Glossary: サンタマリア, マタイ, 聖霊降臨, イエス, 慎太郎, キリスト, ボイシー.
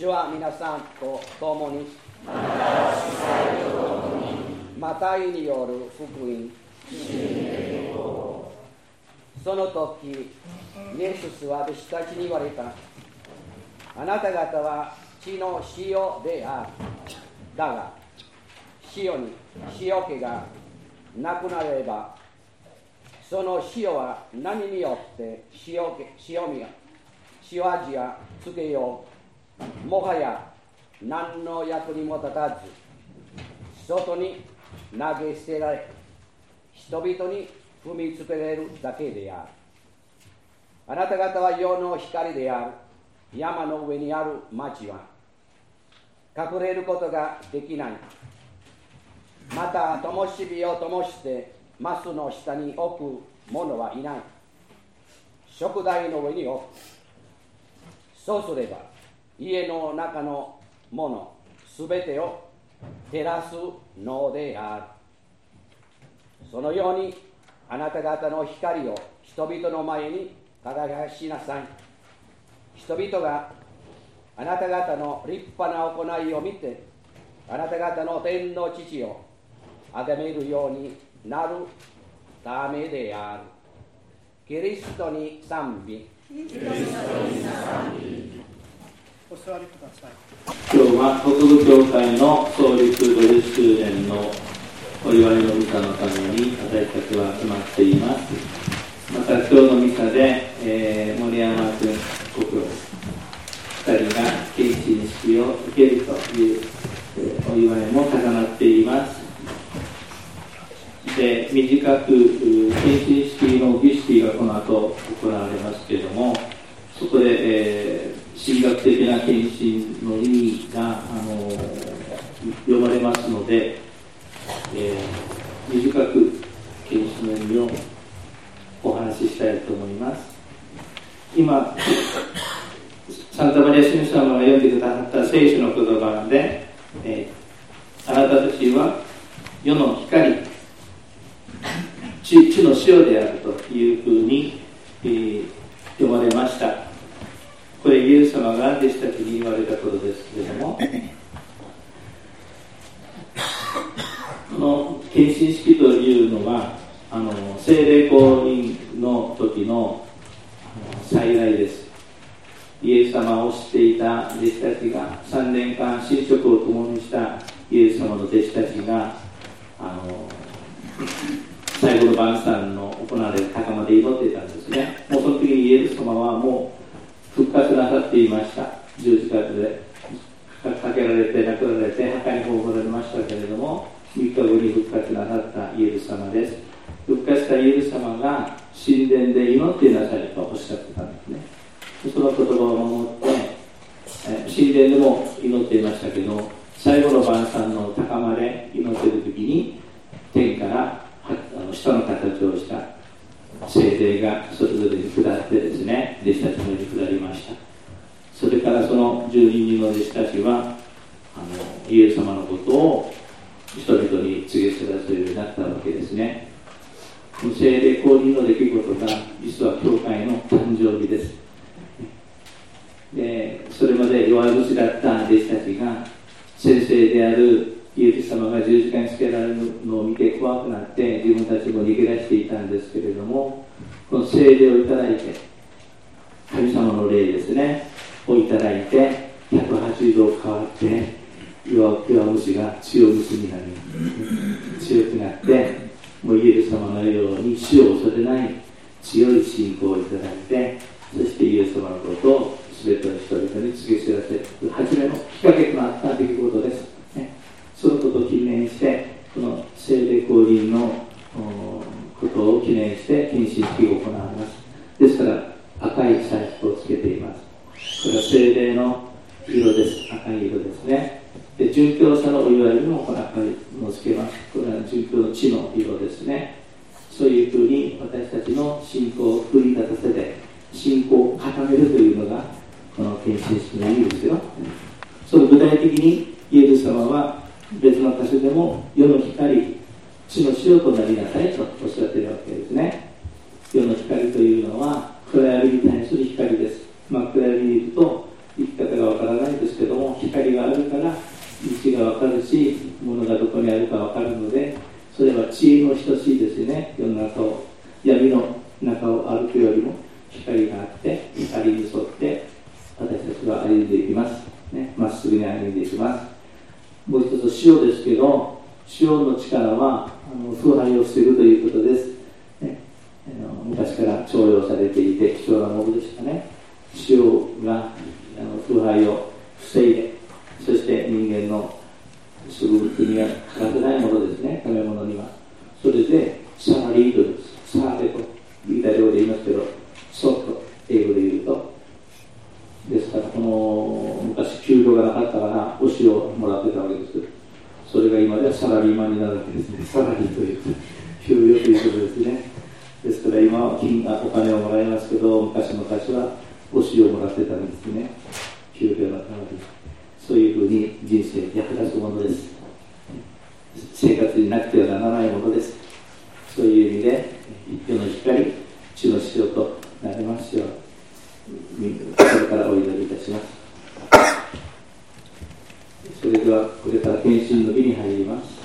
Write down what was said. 主は皆さんと共に、マタイによる福音。その時、イエスは弟子たちに言われた。あなた方は地の塩である。だが、塩に塩気がなくなれば、その塩は何によって塩味やつけよう。もはや何の役にも立たず、外に投げ捨てられ、人々に踏みつけられるだけである。あなた方は世の光である。山の上にある町は隠れることができない。また灯火を灯してマスの下に置く者はいない。燭台の上に置く。そうすれば家の中のものすべてを照らすのである。そのようにあなた方の光を人々の前に輝かしなさい。人々があなた方の立派な行いを見て、あなた方の天の父を崇めるようになるためである。キリストに賛美。お座りください。今日は北部教会の創立50周年のお祝いのミサのために私たちは集まっています。また今日のミサで、森山君ご苦労2人が献身式を受けるという、お祝いも重なっています。で、短く献身式の儀式がこの後行われますけれども、そこで、神学的な献身の意味が、読まれますので、短く献身の意味をお話ししたいと思います。今サンタマリア神父様が読んでくださった聖書の言葉で、あなたたちは世の光、地の塩であるというふうに、読まれました。これイエス様が弟子たちに言われたことですけれども、この献身式というのは聖霊降臨の時の再来です。イエス様を知っていた弟子たちが、3年間寝食を共にしたイエス様の弟子たちが最後の晩餐の行われる高間で祈っていたんですね。もうその時にイエス様はもう復活なさっていました。十字架でかけられて、亡くなられて、墓に葬られましたけれども、3日後に復活なさったイエス様です。復活したイエス様が神殿で祈っていなさいとおっしゃってたんですね。その言葉を守って神殿でも祈っていましたけど、最後の晩餐の高間で祈っている時に、天から下の形をした聖霊がそれぞれに下ってですね、弟子たちのように下りました。それからその12人の弟子たちはイエス様のことを人々に告げ知らせるようになったわけですね。聖霊降臨の出来事が実は教会の誕生日です。で、それまで弱虫だった弟子たちが、先生であるイエス様が十字架につけられるのを見て怖くなって、自分たちも逃げ出していたんですけれども、この聖霊をいただいて、神様の霊ですねをいただいて、180度変わって弱虫が強虫になり、強くなって、もうイエス様のように死を恐れない強い信仰をいただいて、そしてイエス様のことを全ての人々に告げ知らせる初めのきっかけとなった出来事です。そのことを記念して、この聖霊降臨のことを記念して献身式が行われます。ですから赤い彩色をつけています。これは聖霊の色です。赤い色ですね。で、殉教者のお祝いにもこの赤いのをつけます。これは殉教の地の色ですね。そういうふうに私たちの信仰を奮い立たせて、信仰を固めるというのがこの献身式の意味ですよ。その具体的にイエス様は別の箇所でも、世の光、地の塩となりなさいとおっしゃっているわけですね。世の光というのは暗闇に対する光です。まあ、暗闇にいると生き方がわからないですけど、光があるから道がわかるし、物がどこにあるかわかるので、それは知恵も等しいですよね。世の中を、闇の中を歩くよりも光があって、光に沿って私たちは歩んでいきます。ね、まっすぐに歩んでいきます。もう一つ塩ですけど、塩の力は腐敗を防ぐということです。ね、昔から徴用されていて貴重なものでしたね。塩が腐敗を防いで、そして人間の植物には欠かせないものですね、食べ物には。それでサーリードです。サーレとイタリア語で言いますけど、ソット英語で言うとですから、この昔給料がなかったからお塩をもらってたわけですけど、それが今ではサラリーマンになるわけですね。サラリーという給料ということですね。ですから今はお金をもらいますけど、昔はお塩をもらってたんですね。給料がたまり、そういうふうに人生に役立つものです。生活になくてはならないものです。そういう意味で世の光、地の塩となりますように、これからお祈りいたします。それではこれから献身の儀に入ります。